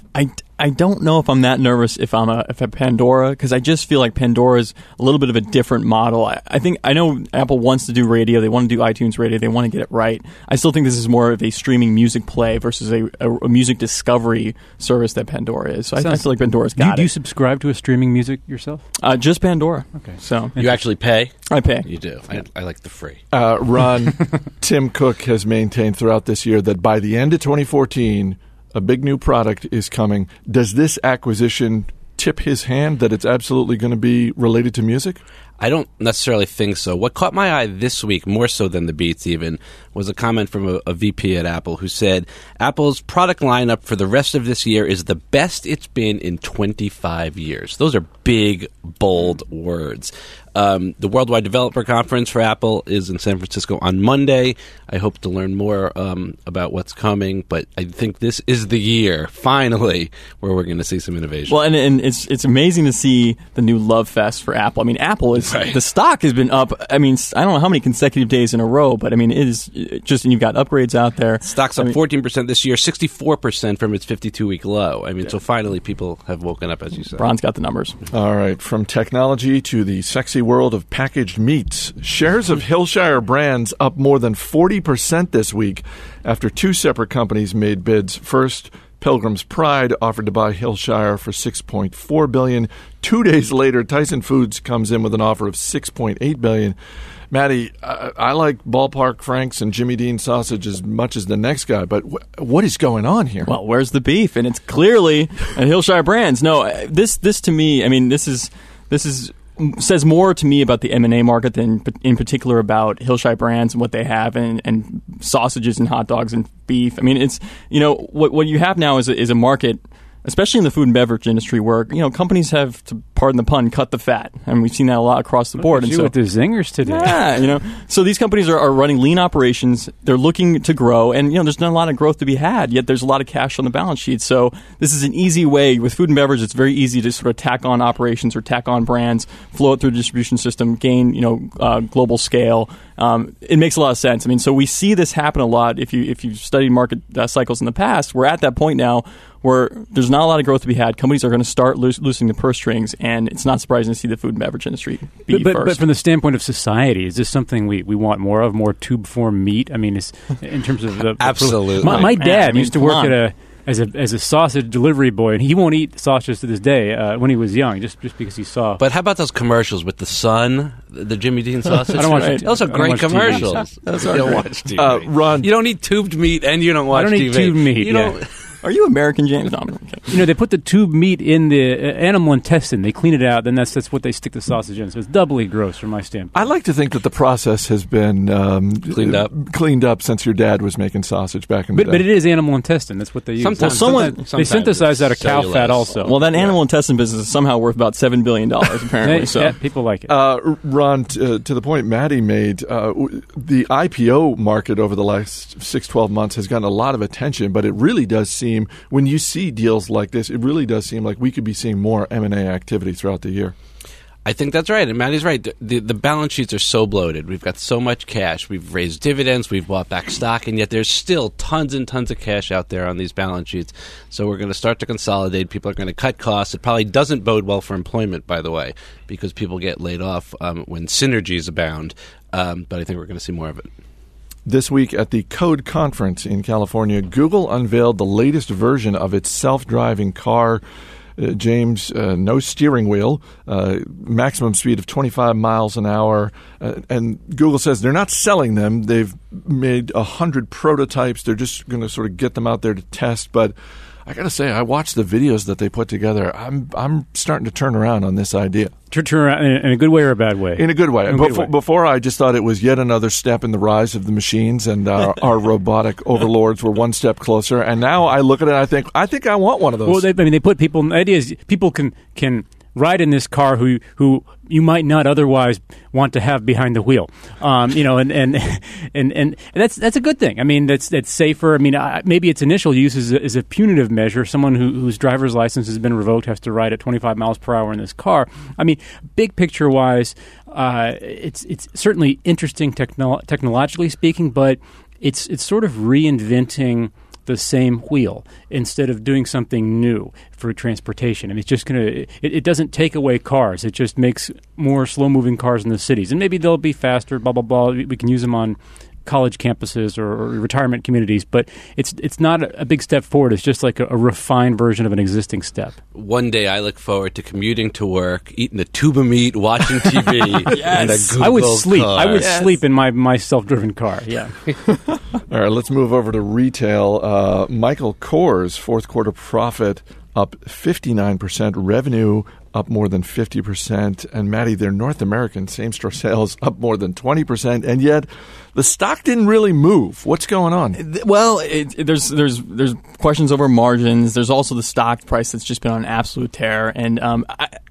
I don't know if I'm that nervous if I'm Pandora, because I just feel like Pandora is a little bit of a different model. I know Apple wants to do radio. They want to do iTunes radio. They want to get it right. I still think this is more of a streaming music play versus a music discovery service that Pandora is. So I feel like Pandora's got it. Do you subscribe to a streaming music yourself? Just Pandora. Okay. So you actually pay? I pay. You do. Yeah. I like the free. Ron, Tim Cook has maintained throughout this year that by the end of 2014... a big new product is coming. Does this acquisition tip his hand that it's absolutely going to be related to music? I don't necessarily think so. What caught my eye this week, more so than the Beats even, was a comment from a VP at Apple who said, Apple's product lineup for the rest of this year is the best it's been in 25 years. Those are big, bold words. The Worldwide Developer Conference for Apple is in San Francisco on Monday. I hope to learn more about what's coming, but I think this is the year, finally, where we're going to see some innovation. Well, and it's amazing to see the new love fest for Apple. I mean, Apple is right. The stock has been up. I mean, I don't know how many consecutive days in a row, but I mean, it is just, and you've got upgrades out there. Stock's up 14% this year, 64% from its 52-week low. I mean, yeah. So finally, people have woken up, as you said. Ron's got the numbers. All right, from technology to the sexy world of packaged meats. Shares of Hillshire Brands up more than 40% this week after two separate companies made bids. First, Pilgrim's Pride offered to buy Hillshire for $6.4 billion. 2 days later, Tyson Foods comes in with an offer of $6.8 billion. Maddie, I like Ballpark Franks and Jimmy Dean sausage as much as the next guy, but what is going on here? Well, where's the beef? And it's clearly at Hillshire Brands. No, this to me, I mean, this says more to me about the M&A market than in particular about Hillshire Brands and what they have and sausages and hot dogs and beef. I mean, it's, what you have now is a market, especially in the food and beverage industry, where, companies have to, pardon the pun, cut the fat. And we've seen that a lot across the board. What the zingers today. Yeah, So these companies are running lean operations. They're looking to grow. And, there's not a lot of growth to be had, yet there's a lot of cash on the balance sheet. So this is an easy way. With food and beverage, it's very easy to sort of tack on operations or tack on brands, flow it through the distribution system, gain, global scale. It makes a lot of sense. I mean, so we see this happen a lot. If you've studied market cycles in the past, we're at that point now where there's not a lot of growth to be had. Companies are going to start loosening the purse strings, and it's not surprising to see the food and beverage industry be first. But from the standpoint of society, is this something we want more of? More tube-form meat? I mean, in terms of the absolutely. My dad used to work at a as a sausage delivery boy, and he won't eat sausage to this day when he was young, just because he saw. But how about those commercials with the son, the Jimmy Dean sausage? I don't watch right? Those are great commercials. You don't watch TV. Ron, you don't eat tubed meat, and you don't watch TV. I don't eat tubed meat. You don't. Yeah. Are you American, James? No, you know, they put the tube meat in the animal intestine. They clean it out. Then that's what they stick the sausage in. So it's doubly gross from my standpoint. I like to think that the process has been cleaned up since your dad was making sausage back in the day. But it is animal intestine. That's what they use. Sometimes they synthesize out of cow fat also. Well, that animal intestine business is somehow worth about $7 billion, apparently. Yeah, people like it. Ron, to the point Maddie made, the IPO market over the last 6, 12 months has gotten a lot of attention, but it really does seem, when you see deals like this, it really does seem like we could be seeing more M&A activity throughout the year. I think that's right, and Maddie's right. The balance sheets are so bloated. We've got so much cash. We've raised dividends. We've bought back stock, and yet there's still tons and tons of cash out there on these balance sheets. So we're going to start to consolidate. People are going to cut costs. It probably doesn't bode well for employment, by the way, because people get laid off when synergies abound. But I think we're going to see more of it. This week at the Code Conference in California, Google unveiled the latest version of its self-driving car. James, no steering wheel, maximum speed of 25 miles an hour. And Google says they're not selling them. They've made 100 prototypes. They're just going to sort of get them out there to test. But I got to say, I watched the videos that they put together. I'm starting to turn around on this idea. Turn around in a good way or a bad way? In a good way. Before, I just thought it was yet another step in the rise of the machines, and our robotic overlords were one step closer. And now I look at it, and I think I want one of those. Well, they put people. The idea is people can ride in this car who you might not otherwise want to have behind the wheel, and that's a good thing. I mean, that's safer. I mean, maybe its initial use is a punitive measure. Someone whose driver's license has been revoked has to ride at 25 miles per hour in this car. I mean, big picture wise, it's certainly interesting technologically speaking, but it's sort of reinventing the same wheel instead of doing something new for transportation. I mean, it's just going to – it doesn't take away cars. It just makes more slow-moving cars in the cities. And maybe they'll be faster, blah, blah, blah. We can use them on college campuses or retirement communities. But it's not a big step forward. It's just like a refined version of an existing step. One day I look forward to commuting to work, eating a tube of meat, watching TV, and a Google car. I would sleep in my self-driven car, yeah. All right, let's move over to retail. Michael Kors, fourth quarter profit up 59%, revenue up more than 50%, and Maddie, their North American same-store sales up more than 20%, and yet the stock didn't really move. What's going on? Well, there's questions over margins. There's also the stock price that's just been on an absolute tear, and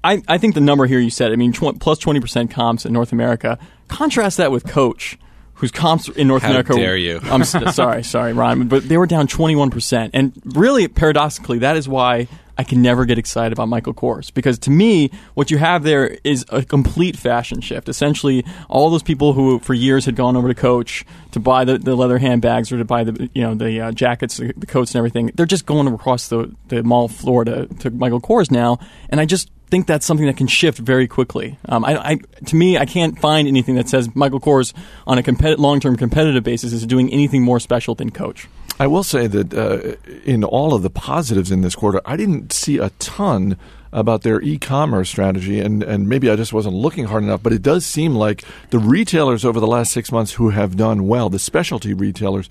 I think the number here you said, I mean, plus 20% comps in North America. Contrast that with Coach, whose comps in North America... How dare you. I'm sorry, Ron, but they were down 21%. And really, paradoxically, that is why I can never get excited about Michael Kors, because to me, what you have there is a complete fashion shift. Essentially, all those people who for years had gone over to Coach to buy the leather handbags or to buy the jackets, the coats and everything, they're just going across the mall floor to Michael Kors now, and I just think that's something that can shift very quickly. To me, I can't find anything that says Michael Kors on a long-term competitive basis is doing anything more special than Coach. I will say that in all of the positives in this quarter, I didn't see a ton about their e-commerce strategy, and maybe I just wasn't looking hard enough, but it does seem like the retailers over the last 6 months who have done well, the specialty retailers,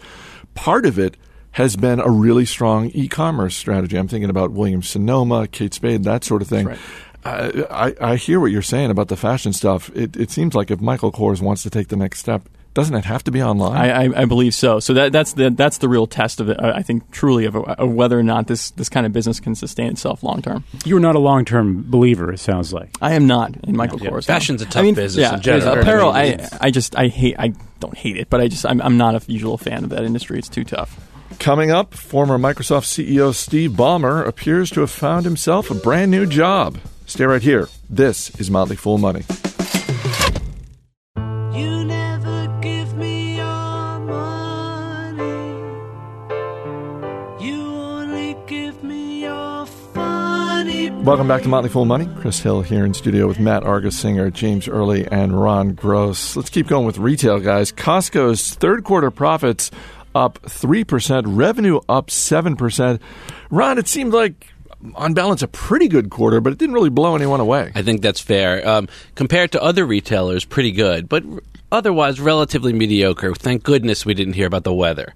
part of it has been a really strong e-commerce strategy. I'm thinking about Williams-Sonoma, Kate Spade, that sort of thing. That's right. I hear what you're saying about the fashion stuff. It seems like if Michael Kors wants to take the next step, doesn't it have to be online? I believe so. So that's the real test of it, I think, truly, of whether or not this kind of business can sustain itself long term. You're not a long term believer, it sounds like. I am not in Michael Kors. Fashion's a tough business. Yeah, in general. Apparel. I don't hate it, but I'm not a usual fan of that industry. It's too tough. Coming up, former Microsoft CEO Steve Ballmer appears to have found himself a brand new job. Stay right here. This is Motley Fool Money. You never give me your money. You only give me your funny. Welcome back to Motley Fool Money. Chris Hill here in studio with Matt Argusinger, James Early, and Ron Gross. Let's keep going with retail, guys. Costco's third quarter profits up 3%, revenue up 7%. Ron, it seemed like, on balance, a pretty good quarter, but it didn't really blow anyone away. I think that's fair. Compared to other retailers, pretty good, but otherwise relatively mediocre. Thank goodness we didn't hear about the weather.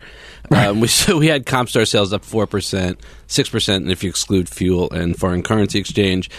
So we had comp store sales up 4%, 6%, and if you exclude fuel and foreign currency exchange,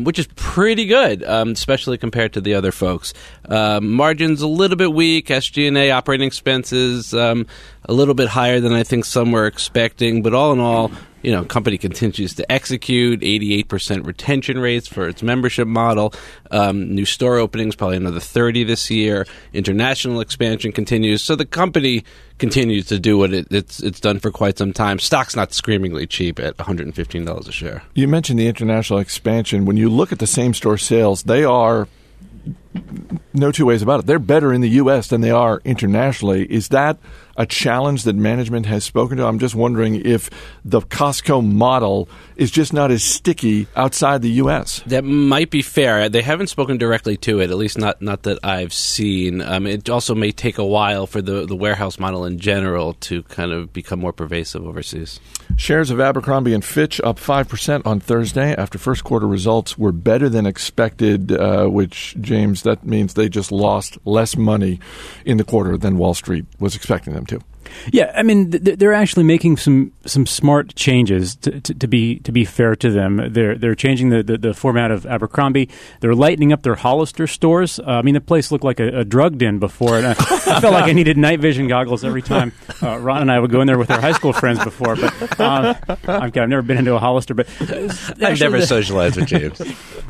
which is pretty good, especially compared to the other folks. Margins a little bit weak, SG&A operating expenses a little bit higher than I think some were expecting, but all in all, you know, company continues to execute, 88% retention rates for its membership model, new store openings, probably another 30 this year, international expansion continues. So the company continues to do what it's done for quite some time. Stock's not screamingly cheap at $115 a share. You mentioned the international expansion. When you look at the same store sales, they are, no two ways about it, they're better in the U.S. than they are internationally. Is that a challenge that management has spoken to? I'm just wondering if the Costco model is just not as sticky outside the U.S. That might be fair. They haven't spoken directly to it, at least not that I've seen. It also may take a while for the warehouse model in general to kind of become more pervasive overseas. Shares of Abercrombie & Fitch up 5% on Thursday after first quarter results were better than expected, which, James, that means they just lost less money in the quarter than Wall Street was expecting them to. Yeah, I mean, they're actually making some smart changes. To be fair to them, they're changing the format of Abercrombie. They're lightening up their Hollister stores. I mean, the place looked like a drug den before, and I felt like I needed night vision goggles every time Ron and I would go in there with our high school friends before. But I'm kidding, I've never been into a Hollister, but I've never socialized with James.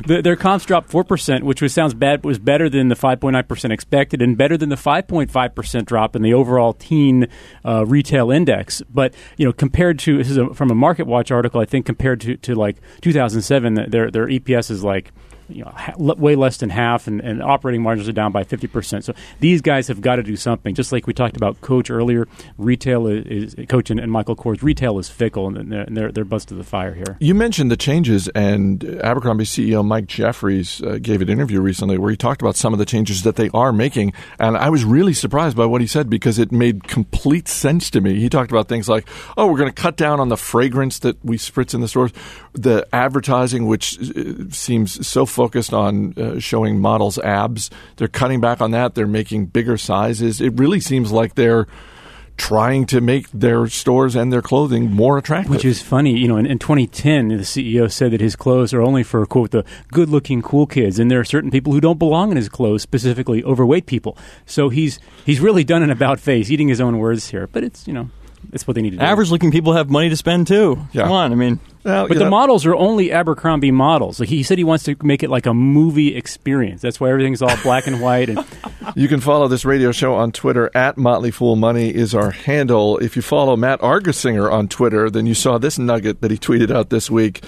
Their comps dropped 4%, which sounds bad, but was better than the 5.9% expected, and better than the 5.5% drop in the overall teen retail index. But, you know, compared to, this is from a Market Watch article, I think compared to like 2007, their EPS is like, you know, way less than half, and operating margins are down by 50%. So these guys have got to do something. Just like we talked about Coach earlier, retail is Coach and Michael Kors, retail is fickle, and they're bust to the fire here. You mentioned the changes, and Abercrombie CEO Mike Jeffries gave an interview recently where he talked about some of the changes that they are making, and I was really surprised by what he said because it made complete sense to me. He talked about things like, oh, we're going to cut down on the fragrance that we spritz in the stores, the advertising, which seems so focused on showing models' abs. They're cutting back on that. They're making bigger sizes. It really seems like they're trying to make their stores and their clothing more attractive. Which is funny. You know, in 2010, the CEO said that his clothes are only for, quote, the good-looking cool kids, and there are certain people who don't belong in his clothes, specifically overweight people. So he's really done an about-face, eating his own words here. But it's, you know, it's what they need to do. Average-looking people have money to spend, too. Yeah. Come on, I mean. Well, but the models are only Abercrombie models. Like he said he wants to make it like a movie experience. That's why everything's all black and white. And you can follow this radio show on Twitter. At Motley Fool Money is our handle. If you follow Matt Argusinger on Twitter, then you saw this nugget that he tweeted out this week.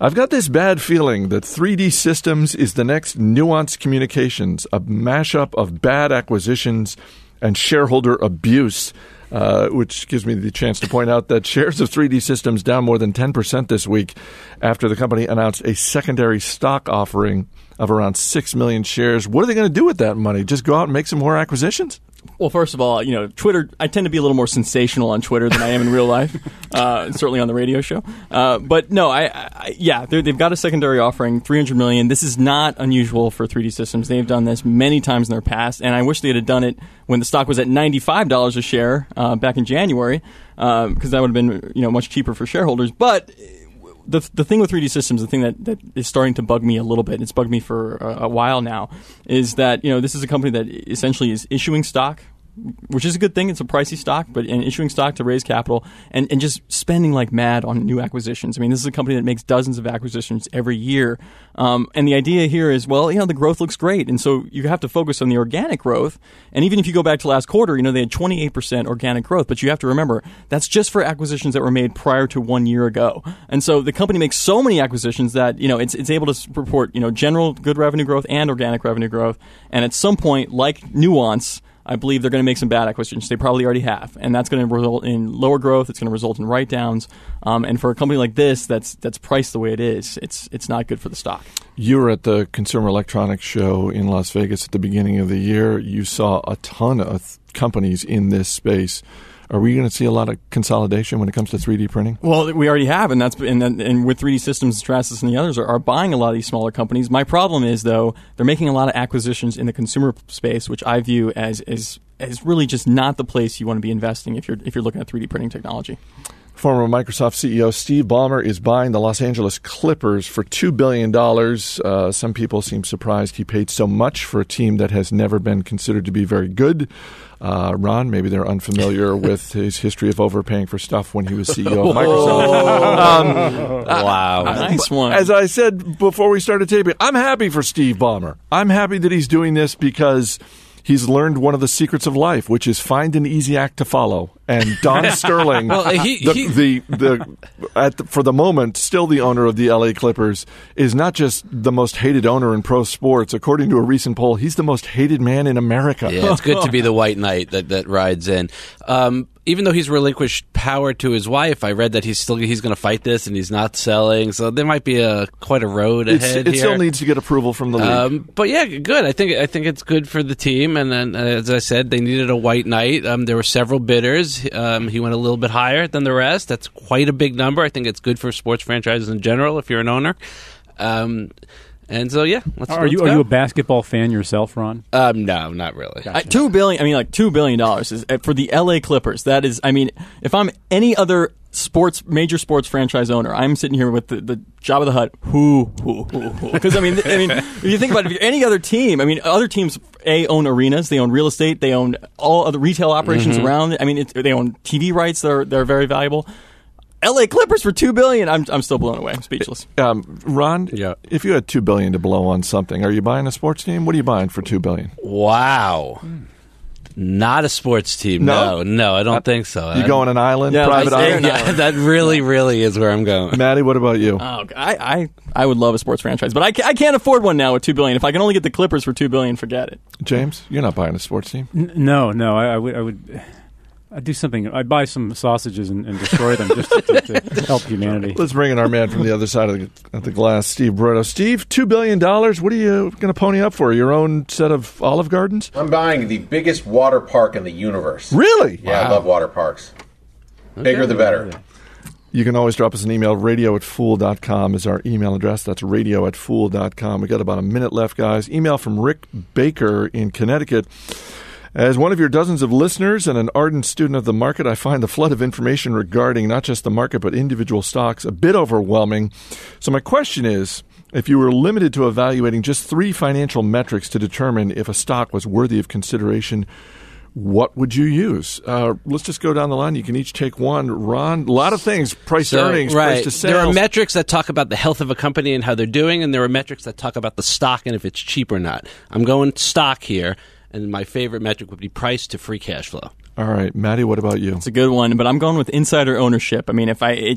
I've got this bad feeling that 3D Systems is the next Nuance Communications, a mashup of bad acquisitions and shareholder abuse. Which gives me the chance to point out that shares of 3D Systems down more than 10% this week after the company announced a secondary stock offering of around 6 million shares. What are they going to do with that money? Just go out and make some more acquisitions? Well, first of all, you know, Twitter, I tend to be a little more sensational on Twitter than I am in real life, certainly on the radio show. But no, yeah, they've got a secondary offering, $300 million. This is not unusual for 3D Systems. They've done this many times in their past, and I wish they had done it when the stock was at $95 a share back in January, because that would have been, you know, much cheaper for shareholders. But the thing with 3D Systems, the thing that is starting to bug me a little bit, it's bugged me for a while now, is that, you know, this is a company that essentially is issuing stock, which is a good thing. It's a pricey stock, but in issuing stock to raise capital and just spending like mad on new acquisitions. I mean, this is a company that makes dozens of acquisitions every year. And the idea here is, well, you know, the growth looks great. And so you have to focus on the organic growth. And even if you go back to last quarter, you know, they had 28% organic growth. But you have to remember, that's just for acquisitions that were made prior to 1 year ago. And so the company makes so many acquisitions that, you know, it's able to report, you know, general good revenue growth and organic revenue growth. And at some point, like Nuance, I believe they're going to make some bad acquisitions. They probably already have, and that's going to result in lower growth. It's going to result in write-downs, and for a company like this, that's priced the way it is. It's not good for the stock. You were at the Consumer Electronics Show in Las Vegas at the beginning of the year. You saw a ton of companies in this space Are we going to see a lot of consolidation when it comes to 3D printing? Well, we already have, and that's and with 3D Systems, Stratasys, and the others are buying a lot of these smaller companies. My problem is, though, they're making a lot of acquisitions in the consumer space, which I view as really just not the place you want to be investing if you're looking at 3D printing technology. Former Microsoft CEO Steve Ballmer is buying the Los Angeles Clippers for $2 billion. Some people seem surprised he paid so much for a team that has never been considered to be very good. Ron, maybe they're unfamiliar with his history of overpaying for stuff when he was CEO of Microsoft. Wow. Nice one. As I said before we started taping, I'm happy for Steve Ballmer. I'm happy that he's doing this because he's learned one of the secrets of life, which is find an easy act to follow. And Don Sterling, for the moment, still the owner of the LA Clippers, is not just the most hated owner in pro sports. According to a recent poll, he's the most hated man in America. Yeah, it's good to be the white knight that rides in. Even though he's relinquished power to his wife, I read that he's going to fight this and he's not selling. So there might be quite a road ahead. It still needs to get approval from the league. But yeah, good. I think it's good for the team. And then, as I said, they needed a white knight. There were several bidders. He went a little bit higher than the rest. That's quite a big number. I think it's good for sports franchises in general if you're an owner. And so, yeah. Are you a basketball fan yourself, Ron? No, not really. Gotcha. $2 billion. I mean, like $2 billion is for the LA Clippers. That is, I mean, if I'm any other major sports franchise owner, I'm sitting here with the Jabba the Hutt. Who? Because I mean, if you think about it, if you're any other team, I mean, other teams own arenas, they own real estate, they own all other retail operations around. I mean, they own TV rights that are very valuable. LA Clippers for $2 billion. I'm still blown away. I'm speechless. Ron, yeah. If you had $2 billion to blow on something, are you buying a sports team? What are you buying for $2 billion? Wow. Not a sports team. No, I don't think so. You go on an island, private island? Yeah, that really is where I'm going. Maddie, what about you? Oh, I would love a sports franchise, but I can't afford one now with $2 billion. If I can only get the Clippers for $2 billion, forget it. James, you're not buying a sports team? No. I would. I'd do something. I'd buy some sausages and destroy them just to help humanity. Let's bring in our man from the other side of the glass, Steve Breida. Steve, $2 billion. What are you going to pony up for? Your own set of Olive Gardens? I'm buying the biggest water park in the universe. Really? Yeah, wow. I love water parks. Okay. Bigger the better. You can always drop us an email. radio@fool.com is our email address. That's radio@fool.com. We got about a minute left, guys. Email from Rick Baker in Connecticut. As one of your dozens of listeners and an ardent student of the market, I find the flood of information regarding not just the market but individual stocks a bit overwhelming. So my question is, if you were limited to evaluating just three financial metrics to determine if a stock was worthy of consideration, what would you use? Let's just go down the line. You can each take one. Ron, a lot of things, price to earnings, price to sales. There are metrics that talk about the health of a company and how they're doing, and there are metrics that talk about the stock and if it's cheap or not. I'm going stock here. And my favorite metric would be price to free cash flow. All right, Maddie, what about you? It's a good one, but I'm going with insider ownership. I mean, if a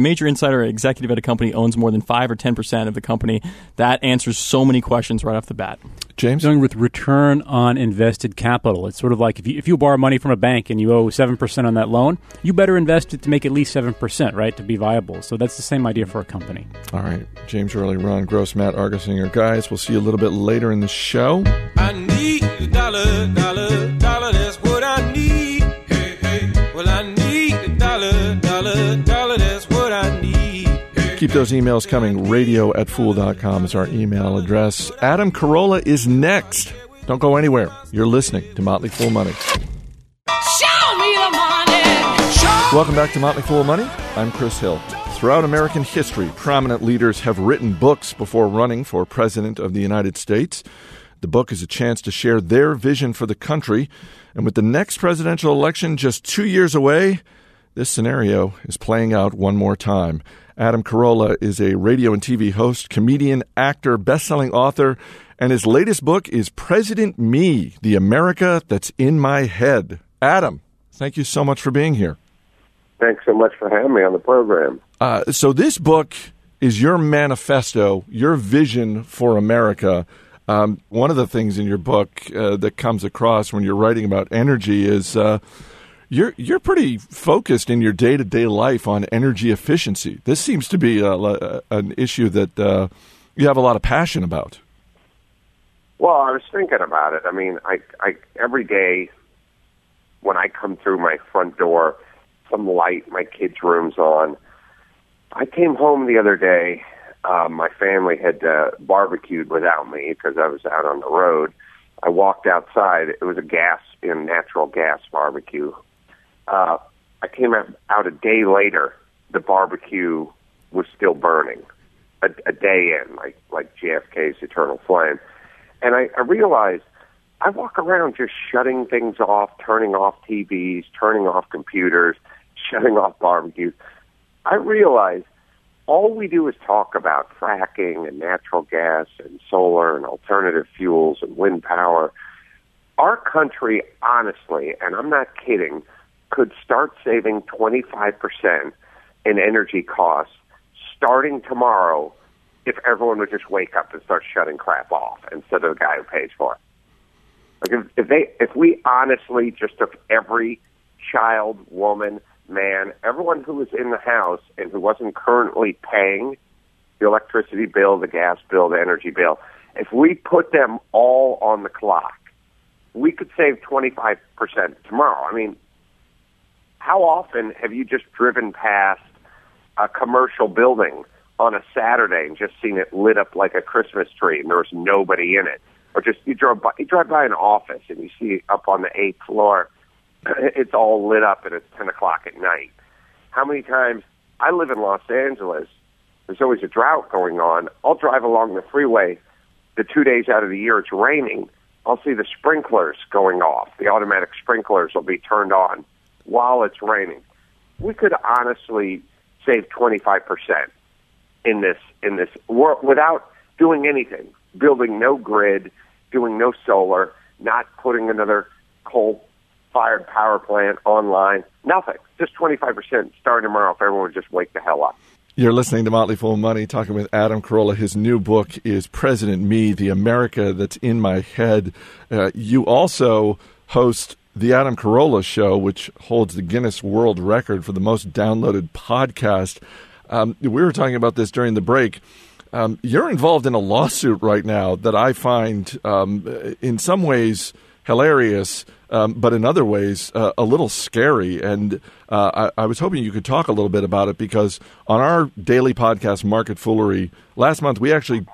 major insider or executive at a company owns more than 5 or 10% of the company, that answers so many questions right off the bat. James? Going with return on invested capital. It's sort of like if you borrow money from a bank and you owe 7% on that loan, you better invest it to make at least 7%, right, to be viable. So that's the same idea for a company. All right. James Early, Ron Gross, Matt Argusinger. Guys, we'll see you a little bit later in the show. I need a dollar, dollar, dollar. That's what I need. Hey, hey. Well, I need a dollar, dollar, dollar. That's what I need. Keep those emails coming. radio@fool.com is our email address. Adam Carolla is next. Don't go anywhere. You're listening to Motley Fool Money. Show me the money. Welcome back to Motley Fool Money. I'm Chris Hill. Throughout American history, prominent leaders have written books before running for President of the United States. The book is a chance to share their vision for the country. And with the next presidential election just 2 years away, this scenario is playing out one more time. Adam Carolla is a radio and TV host, comedian, actor, best-selling author, and his latest book is President Me, The America That's in My Head. Adam, thank you so much for being here. Thanks so much for having me on the program. So this book is your manifesto, your vision for America. One of the things in your book that comes across when you're writing about energy is You're pretty focused in your day-to-day life on energy efficiency. This seems to be an issue that you have a lot of passion about. Well, I was thinking about it. I mean, I every day when I come through my front door, some light, my kids' room's on. I came home the other day. My family had barbecued without me because I was out on the road. I walked outside. It was a natural gas barbecue. I came out a day later. The barbecue was still burning a day in, like JFK's Eternal Flame. And I realized I walk around just shutting things off, turning off TVs, turning off computers, shutting off barbecues. I realized all we do is talk about fracking and natural gas and solar and alternative fuels and wind power. Our country, honestly, and I'm not kidding, could start saving 25% in energy costs starting tomorrow if everyone would just wake up and start shutting crap off instead of the guy who pays for it. Like if we honestly just took every child, woman, man, everyone who was in the house and who wasn't currently paying the electricity bill, the gas bill, the energy bill, if we put them all on the clock, we could save 25% tomorrow. I mean, how often have you just driven past a commercial building on a Saturday and just seen it lit up like a Christmas tree and there was nobody in it? Or just you drive by an office and you see up on the 8th floor, it's all lit up and it's 10 o'clock at night. How many times, I live in Los Angeles, there's always a drought going on. I'll drive along the freeway, the 2 days out of the year it's raining, I'll see the sprinklers going off. The automatic sprinklers will be turned on while it's raining. We could honestly save 25% in this work without doing anything, building no grid, doing no solar, not putting another coal-fired power plant online, nothing. Just 25% starting tomorrow if everyone would just wake the hell up. You're listening to Motley Fool Money, talking with Adam Carolla. His new book is President Me, The America That's in My Head. You also host The Adam Carolla Show, which holds the Guinness World Record for the most downloaded podcast. We were talking about this during the break. You're involved in a lawsuit right now that I find in some ways hilarious, but in other ways a little scary. And I was hoping you could talk a little bit about it, because on our daily podcast, Market Foolery, last month we actually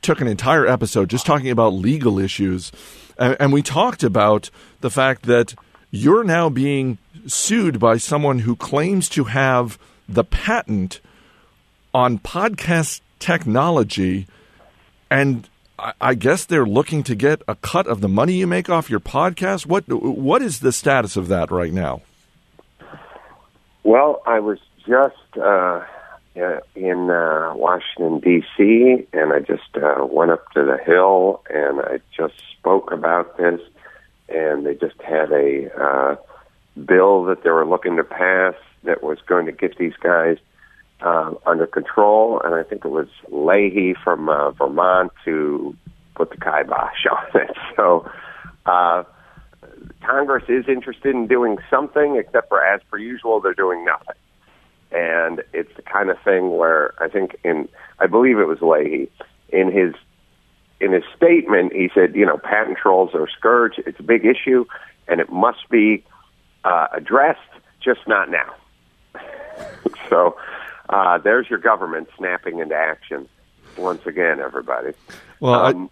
took an entire episode just talking about legal issues. And we talked about the fact that you're now being sued by someone who claims to have the patent on podcast technology. And I guess they're looking to get a cut of the money you make off your podcast. What is the status of that right now? Well, I was just in Washington, D.C., and I just went up to the Hill, and I just spoke about this, and they just had a bill that they were looking to pass that was going to get these guys under control, and I think it was Leahy from Vermont to put the kibosh on it. So Congress is interested in doing something, except for, as per usual, they're doing nothing. And it's the kind of thing where I think I believe it was Leahy, in his statement, he said, patent trolls are a scourge. It's a big issue, and it must be addressed, just not now. So there's your government snapping into action once again, everybody. Well,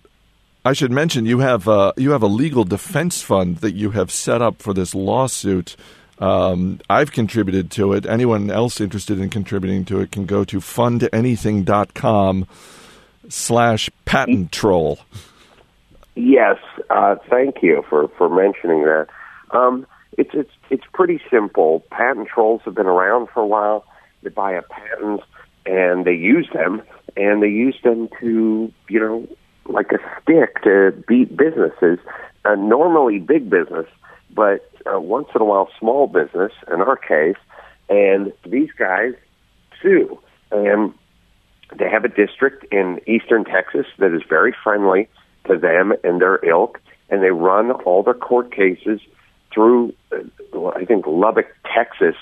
I should mention you have a legal defense fund that you have set up for this lawsuit. I've contributed to it. Anyone else interested in contributing to it can go to fundanything.com/patent troll. Yes, thank you for mentioning that. It's pretty simple. Patent trolls have been around for a while. They buy a patent and they use them, to, like a stick to beat businesses, normally big business, but once in a while, small business, in our case, and these guys sue. And they have a district in eastern Texas that is very friendly to them and their ilk, and they run all their court cases through, I think, Lubbock, Texas,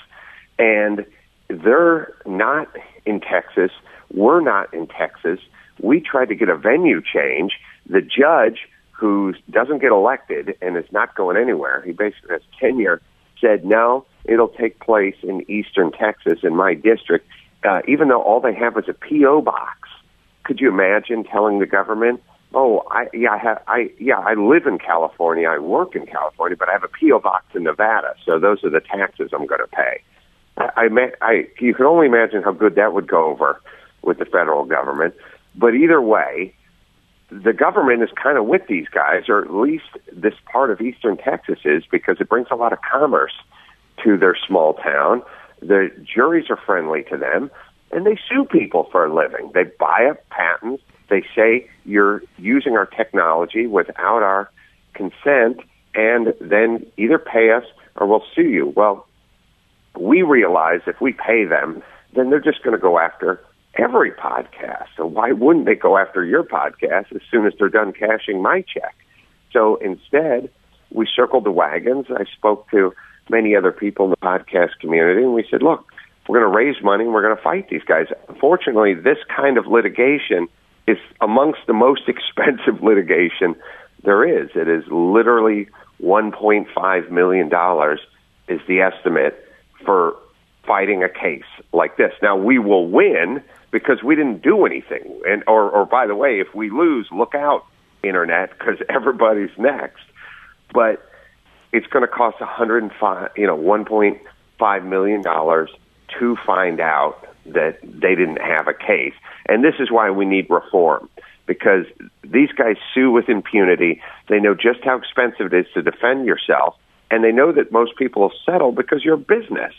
and they're not in Texas. We're not in Texas. We tried to get a venue change. The judge, who doesn't get elected and is not going anywhere, he basically has tenure, said, no, it'll take place in eastern Texas, in my district, even though all they have is a P.O. box. Could you imagine telling the government, oh, I live in California, I work in California, but I have a P.O. box in Nevada, so those are the taxes I'm going to pay. You can only imagine how good that would go over with the federal government. But either way, the government is kind of with these guys, or at least this part of eastern Texas is, because it brings a lot of commerce to their small town. The juries are friendly to them, and they sue people for a living. They buy up patents. They say you're using our technology without our consent, and then either pay us or we'll sue you. Well, we realize if we pay them, then they're just going to go after every podcast. So why wouldn't they go after your podcast as soon as they're done cashing my check? So instead, we circled the wagons. I spoke to many other people in the podcast community, and we said, look, we're going to raise money and we're going to fight these guys. Unfortunately, this kind of litigation is amongst the most expensive litigation there is. It is literally $1.5 million is the estimate for fighting a case like this. Now, we will win because we didn't do anything. And or by the way, if we lose, look out, Internet, because everybody's next. But it's going to cost $1.5 million to find out that they didn't have a case. And this is why we need reform, because these guys sue with impunity. They know just how expensive it is to defend yourself, and they know that most people will settle because you're a business,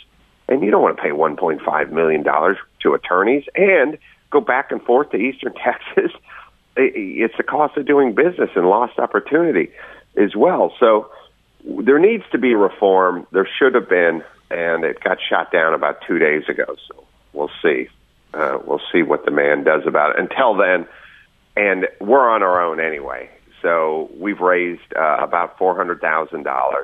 and you don't want to pay $1.5 million to attorneys and go back and forth to eastern Texas. It's the cost of doing business and lost opportunity as well. So there needs to be reform. There should have been, and it got shot down about 2 days ago. So we'll see. We'll see what the man does about it. Until then, and we're on our own anyway. So we've raised about $400,000,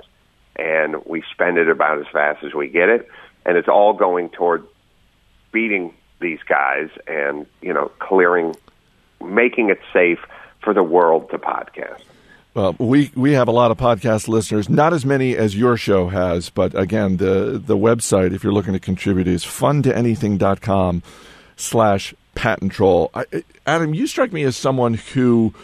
and we spend it about as fast as we get it. And it's all going toward beating these guys and, clearing, making it safe for the world to podcast. Well, we have a lot of podcast listeners, not as many as your show has, but again, the website, if you're looking to contribute, is fundtoanything.com/patent troll. Adam, you strike me as someone who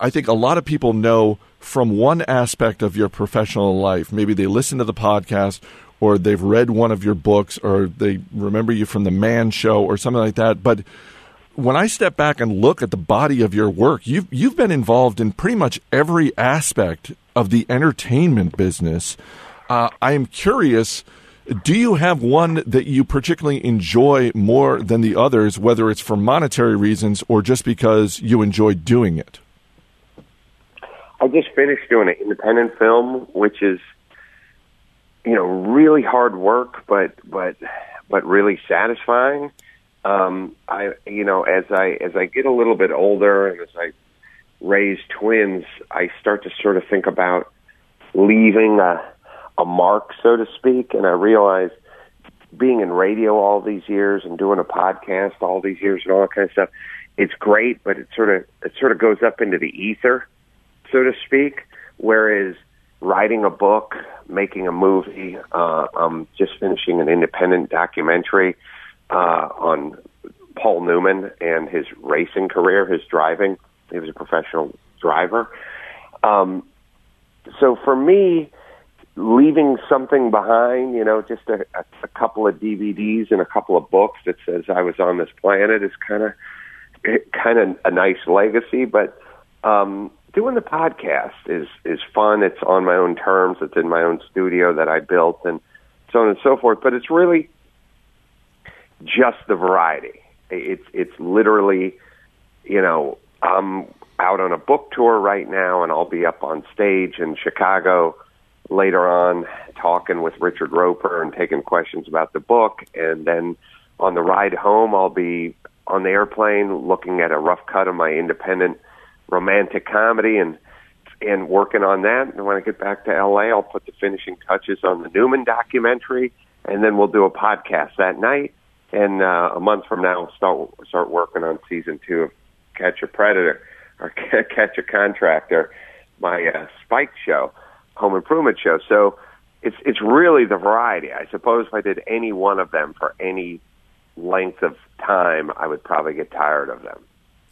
I think a lot of people know from one aspect of your professional life. Maybe they listen to the podcast, or they've read one of your books, or they remember you from The Man Show or something like that. But when I step back and look at the body of your work, you've been involved in pretty much every aspect of the entertainment business. I am curious, do you have one that you particularly enjoy more than the others, whether it's for monetary reasons or just because you enjoy doing it? I just finished doing an independent film, which is really hard work, but really satisfying. As I get a little bit older and as I raise twins, I start to sort of think about leaving a mark, so to speak. And I realize being in radio all these years and doing a podcast all these years and all that kind of stuff, it's great, but it sort of goes up into the ether, so to speak. Whereas writing a book, making a movie, I'm just finishing an independent documentary on Paul Newman and his racing career, his driving. He was a professional driver. So for me, leaving something behind, just a couple of DVDs and a couple of books that says I was on this planet is kind of a nice legacy, but doing the podcast is fun. It's on my own terms. It's in my own studio that I built, and so on and so forth. But it's really just the variety. It's literally, I'm out on a book tour right now, and I'll be up on stage in Chicago later on talking with Richard Roper and taking questions about the book. And then on the ride home, I'll be on the airplane looking at a rough cut of my independent romantic comedy and working on that. And when I get back to LA, I'll put the finishing touches on the Newman documentary, and then we'll do a podcast that night. And a month from now, we'll start working on season 2 of Catch a Predator or Catch a Contractor, my Spike show, home improvement show. So it's really the variety. I suppose if I did any one of them for any length of time, I would probably get tired of them.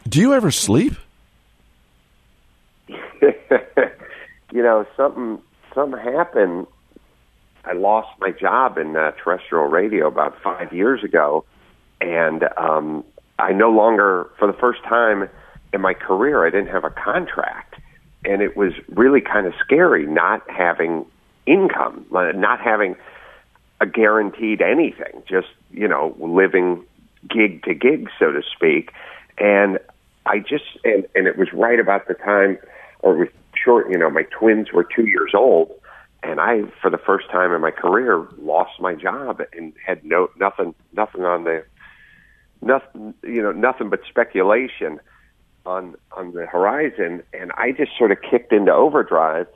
Do you ever sleep? You know, something happened. I lost my job in terrestrial radio about 5 years ago, and I no longer, for the first time in my career, I didn't have a contract, and it was really kind of scary not having income, not having a guaranteed anything, just, you know, living gig to gig, so to speak. And I just, and it was right about the time, or it was short, you know, my twins were 2 years old, and I, for the first time in my career, lost my job and had nothing but speculation on the horizon. And I just sort of kicked into overdrive,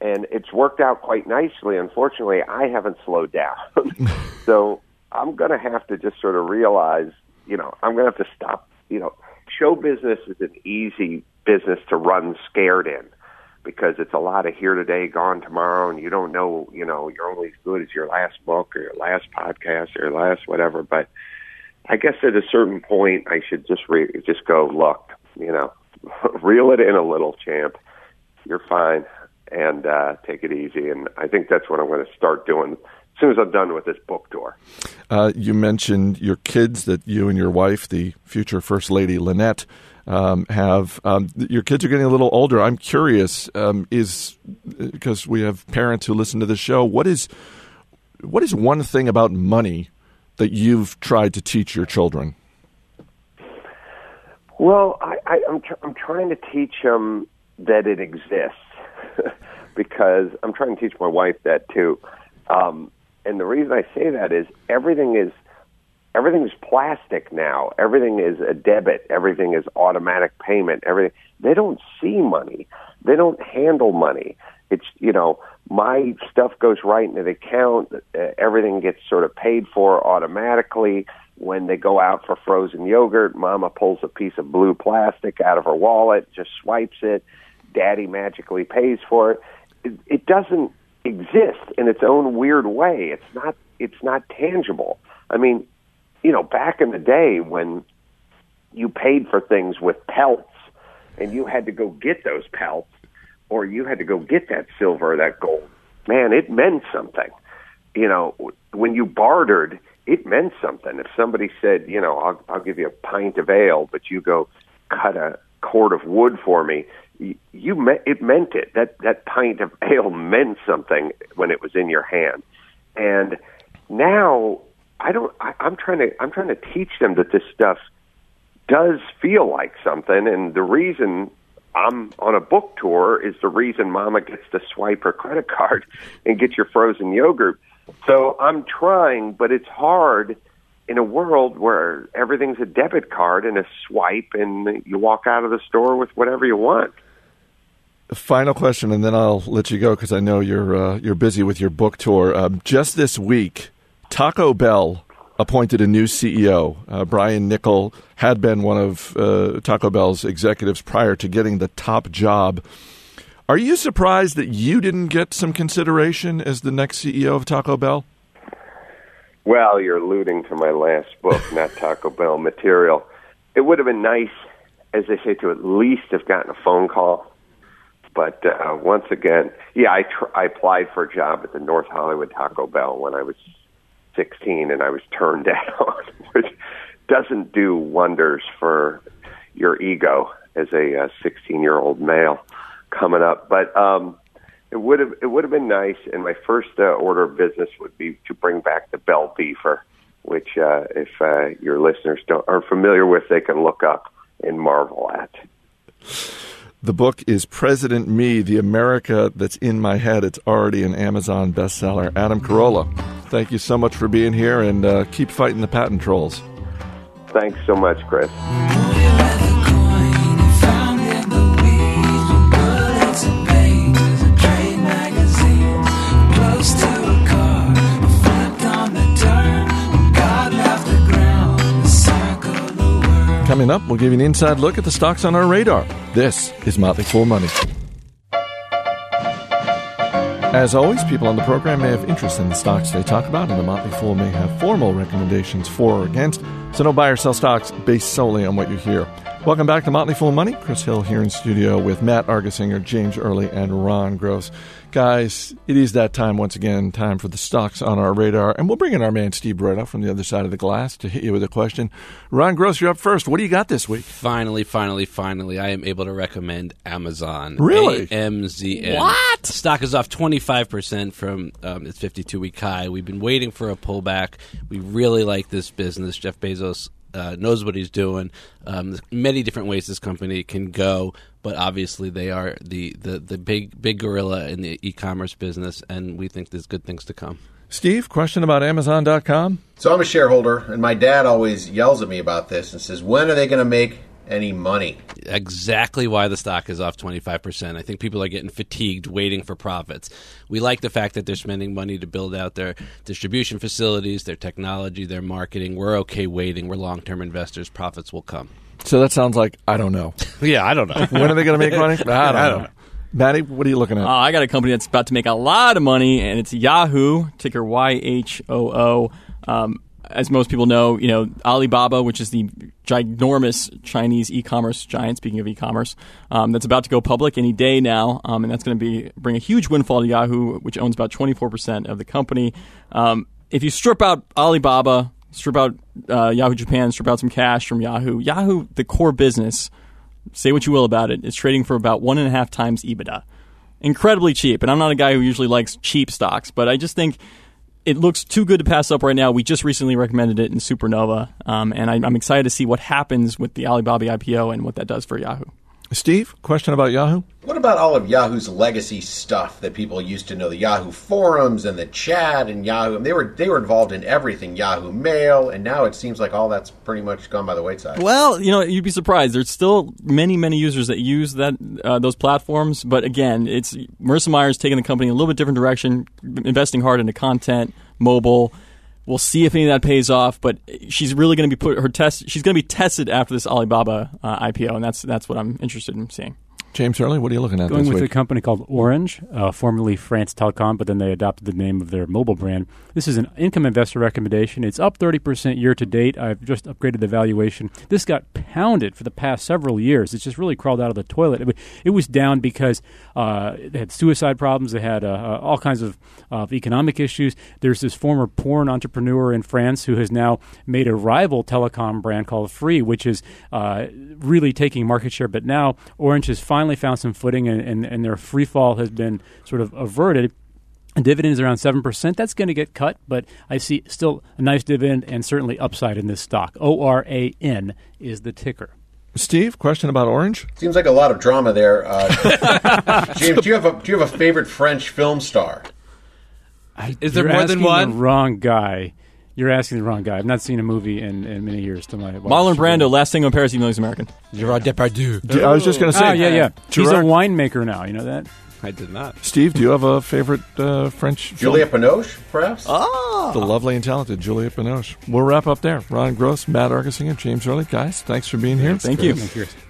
and it's worked out quite nicely. Unfortunately, I haven't slowed down. So I'm going to have to just sort of realize, you know, I'm going to have to stop. You know, show business is an easy business to run scared in, because it's a lot of here today, gone tomorrow, and you don't know, you know, you're only as good as your last book or your last podcast or your last whatever. But I guess at a certain point, I should just go, look, you know, reel it in a little, champ. You're fine, and take it easy. And I think that's what I'm going to start doing as soon as I'm done with this book tour. You mentioned your kids, that you and your wife, the future First Lady Lynette, have. Your kids are getting a little older. I'm curious, because we have parents who listen to the show, what is one thing about money that you've tried to teach your children? Well, I'm trying to teach them that it exists, because I'm trying to teach my wife that too. And the reason I say that is everything is plastic now. Everything is a debit. Everything is automatic payment. Everything. They don't see money. They don't handle money. It's, you know, my stuff goes right into the account. Everything gets sort of paid for automatically. When they go out for frozen yogurt, Mama pulls a piece of blue plastic out of her wallet, just swipes it. Daddy magically pays for it. It doesn't exist in its own weird way. It's not tangible. I mean, you know, back in the day when you paid for things with pelts and you had to go get those pelts, or you had to go get that silver or that gold, man, it meant something. You know, when you bartered, it meant something. If somebody said, you know, I'll give you a pint of ale, but you go cut a cord of wood for me, it meant it. That pint of ale meant something when it was in your hand. And now I'm trying to teach them that this stuff does feel like something, and the reason I'm on a book tour is the reason Mama gets to swipe her credit card and get your frozen yogurt. So I'm trying, but it's hard in a world where everything's a debit card and a swipe, and you walk out of the store with whatever you want. Final question, and then I'll let you go, because I know you're busy with your book tour. Just this week, Taco Bell appointed a new CEO. Brian Niccol had been one of Taco Bell's executives prior to getting the top job. Are you surprised that you didn't get some consideration as the next CEO of Taco Bell? Well, you're alluding to my last book, not Taco Bell material. It would have been nice, as they say, to at least have gotten a phone call. But once again, yeah, I applied for a job at the North Hollywood Taco Bell when I was 16, and I was turned down, which doesn't do wonders for your ego as a 16-year-old male coming up. But it would have been nice, and my first order of business would be to bring back the Bell Beaver, which if your listeners aren't familiar with, they can look up and marvel at. The book is President Me, The America That's in My Head. It's already an Amazon bestseller. Adam Carolla, thank you so much for being here, and keep fighting the patent trolls. Thanks so much, Chris. Coming up, we'll give you an inside look at the stocks on our radar. This is Motley Fool Money. As always, people on the program may have interest in the stocks they talk about, and the Motley Fool may have formal recommendations for or against, so don't buy or sell stocks based solely on what you hear. Welcome back to Motley Fool Money. Chris Hill here in studio with Matt Argersinger, James Early, and Ron Gross. Guys, it is that time once again, time for the stocks on our radar, and we'll bring in our man Steve Breida from the other side of the glass to hit you with a question. Ron Gross, you're up first. What do you got this week? Finally, I am able to recommend Amazon. Really? AMZN. What? Stock is off 25% from its 52-week high. We've been waiting for a pullback. We really like this business. Jeff Bezos knows what he's doing. There's many different ways this company can go, but obviously they are the big gorilla in the e-commerce business, and we think there's good things to come. Steve, question about Amazon.com? So I'm a shareholder, and my dad always yells at me about this and says, when are they going to make any money? Exactly why the stock is off 25%. I think people are getting fatigued waiting for profits. We like the fact that they're spending money to build out their distribution facilities, their technology, their marketing. We're okay waiting. We're long-term investors. Profits will come. So that sounds like, I don't know. Yeah, I don't know. When are they going to make money? I don't know. Matty, what are you looking at? I got a company that's about to make a lot of money, and it's Yahoo, ticker YHOO. As most people know, Alibaba, which is the ginormous Chinese e-commerce giant, speaking of e-commerce, that's about to go public any day now, and that's going to bring a huge windfall to Yahoo, which owns about 24% of the company. If you strip out Alibaba, strip out Yahoo Japan, strip out some cash from Yahoo, the core business, say what you will about it, is trading for about 1.5 times EBITDA. Incredibly cheap, and I'm not a guy who usually likes cheap stocks, but I just think it looks too good to pass up right now. We just recently recommended it in Supernova, and I'm excited to see what happens with the Alibaba IPO and what that does for Yahoo. Steve, question about Yahoo? What about all of Yahoo's legacy stuff that people used to know, the Yahoo forums and the chat and Yahoo? They were involved in everything, Yahoo Mail, and now it seems like all that's pretty much gone by the wayside. Well, you'd be surprised. There's still many, many users that use that those platforms, but again, it's Marissa Meyer's taking the company in a little bit different direction, investing hard into content, mobile. We'll see if any of that pays off, but she's really going to be She's going to be tested after this Alibaba IPO, and that's what I'm interested in seeing. James Hurley, what are you looking at this week? Going with a company called Orange, formerly France Telecom, but then they adopted the name of their mobile brand. This is an income investor recommendation. It's up 30% year to date. I've just upgraded the valuation. This got pounded for the past several years. It's just really crawled out of the toilet. It was down because they had suicide problems. They had all kinds of economic issues. There's this former porn entrepreneur in France who has now made a rival telecom brand called Free, which is really taking market share. But now Orange has finally found some footing, and their free fall has been sort of averted. Dividend is around 7%. That's going to get cut, but I see still a nice dividend and certainly upside in this stock. ORAN is the ticker. Steve, question about Orange? Seems like a lot of drama there. James, do you have a favorite French film star? Is there more than one? You're asking the wrong guy. I've not seen a movie in many years. To my watch. Marlon Brando, Last Thing on Paris, Even Though He's American. Gerard Depardieu. I was just going to say. Oh, yeah. Gerard. He's a winemaker now. You know that? I did not. Steve, do you have a favorite French Julia film? Binoche, perhaps? Oh. The lovely and talented Julia Binoche. We'll wrap up there. Ron Gross, Matt Argersinger, James Early. Guys, thanks for being here. Thank you.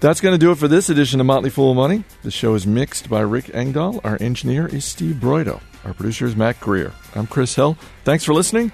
That's going to do it for this edition of Motley Fool Money. The show is mixed by Rick Engdahl. Our engineer is Steve Broido. Our producer is Matt Greer. I'm Chris Hill. Thanks for listening.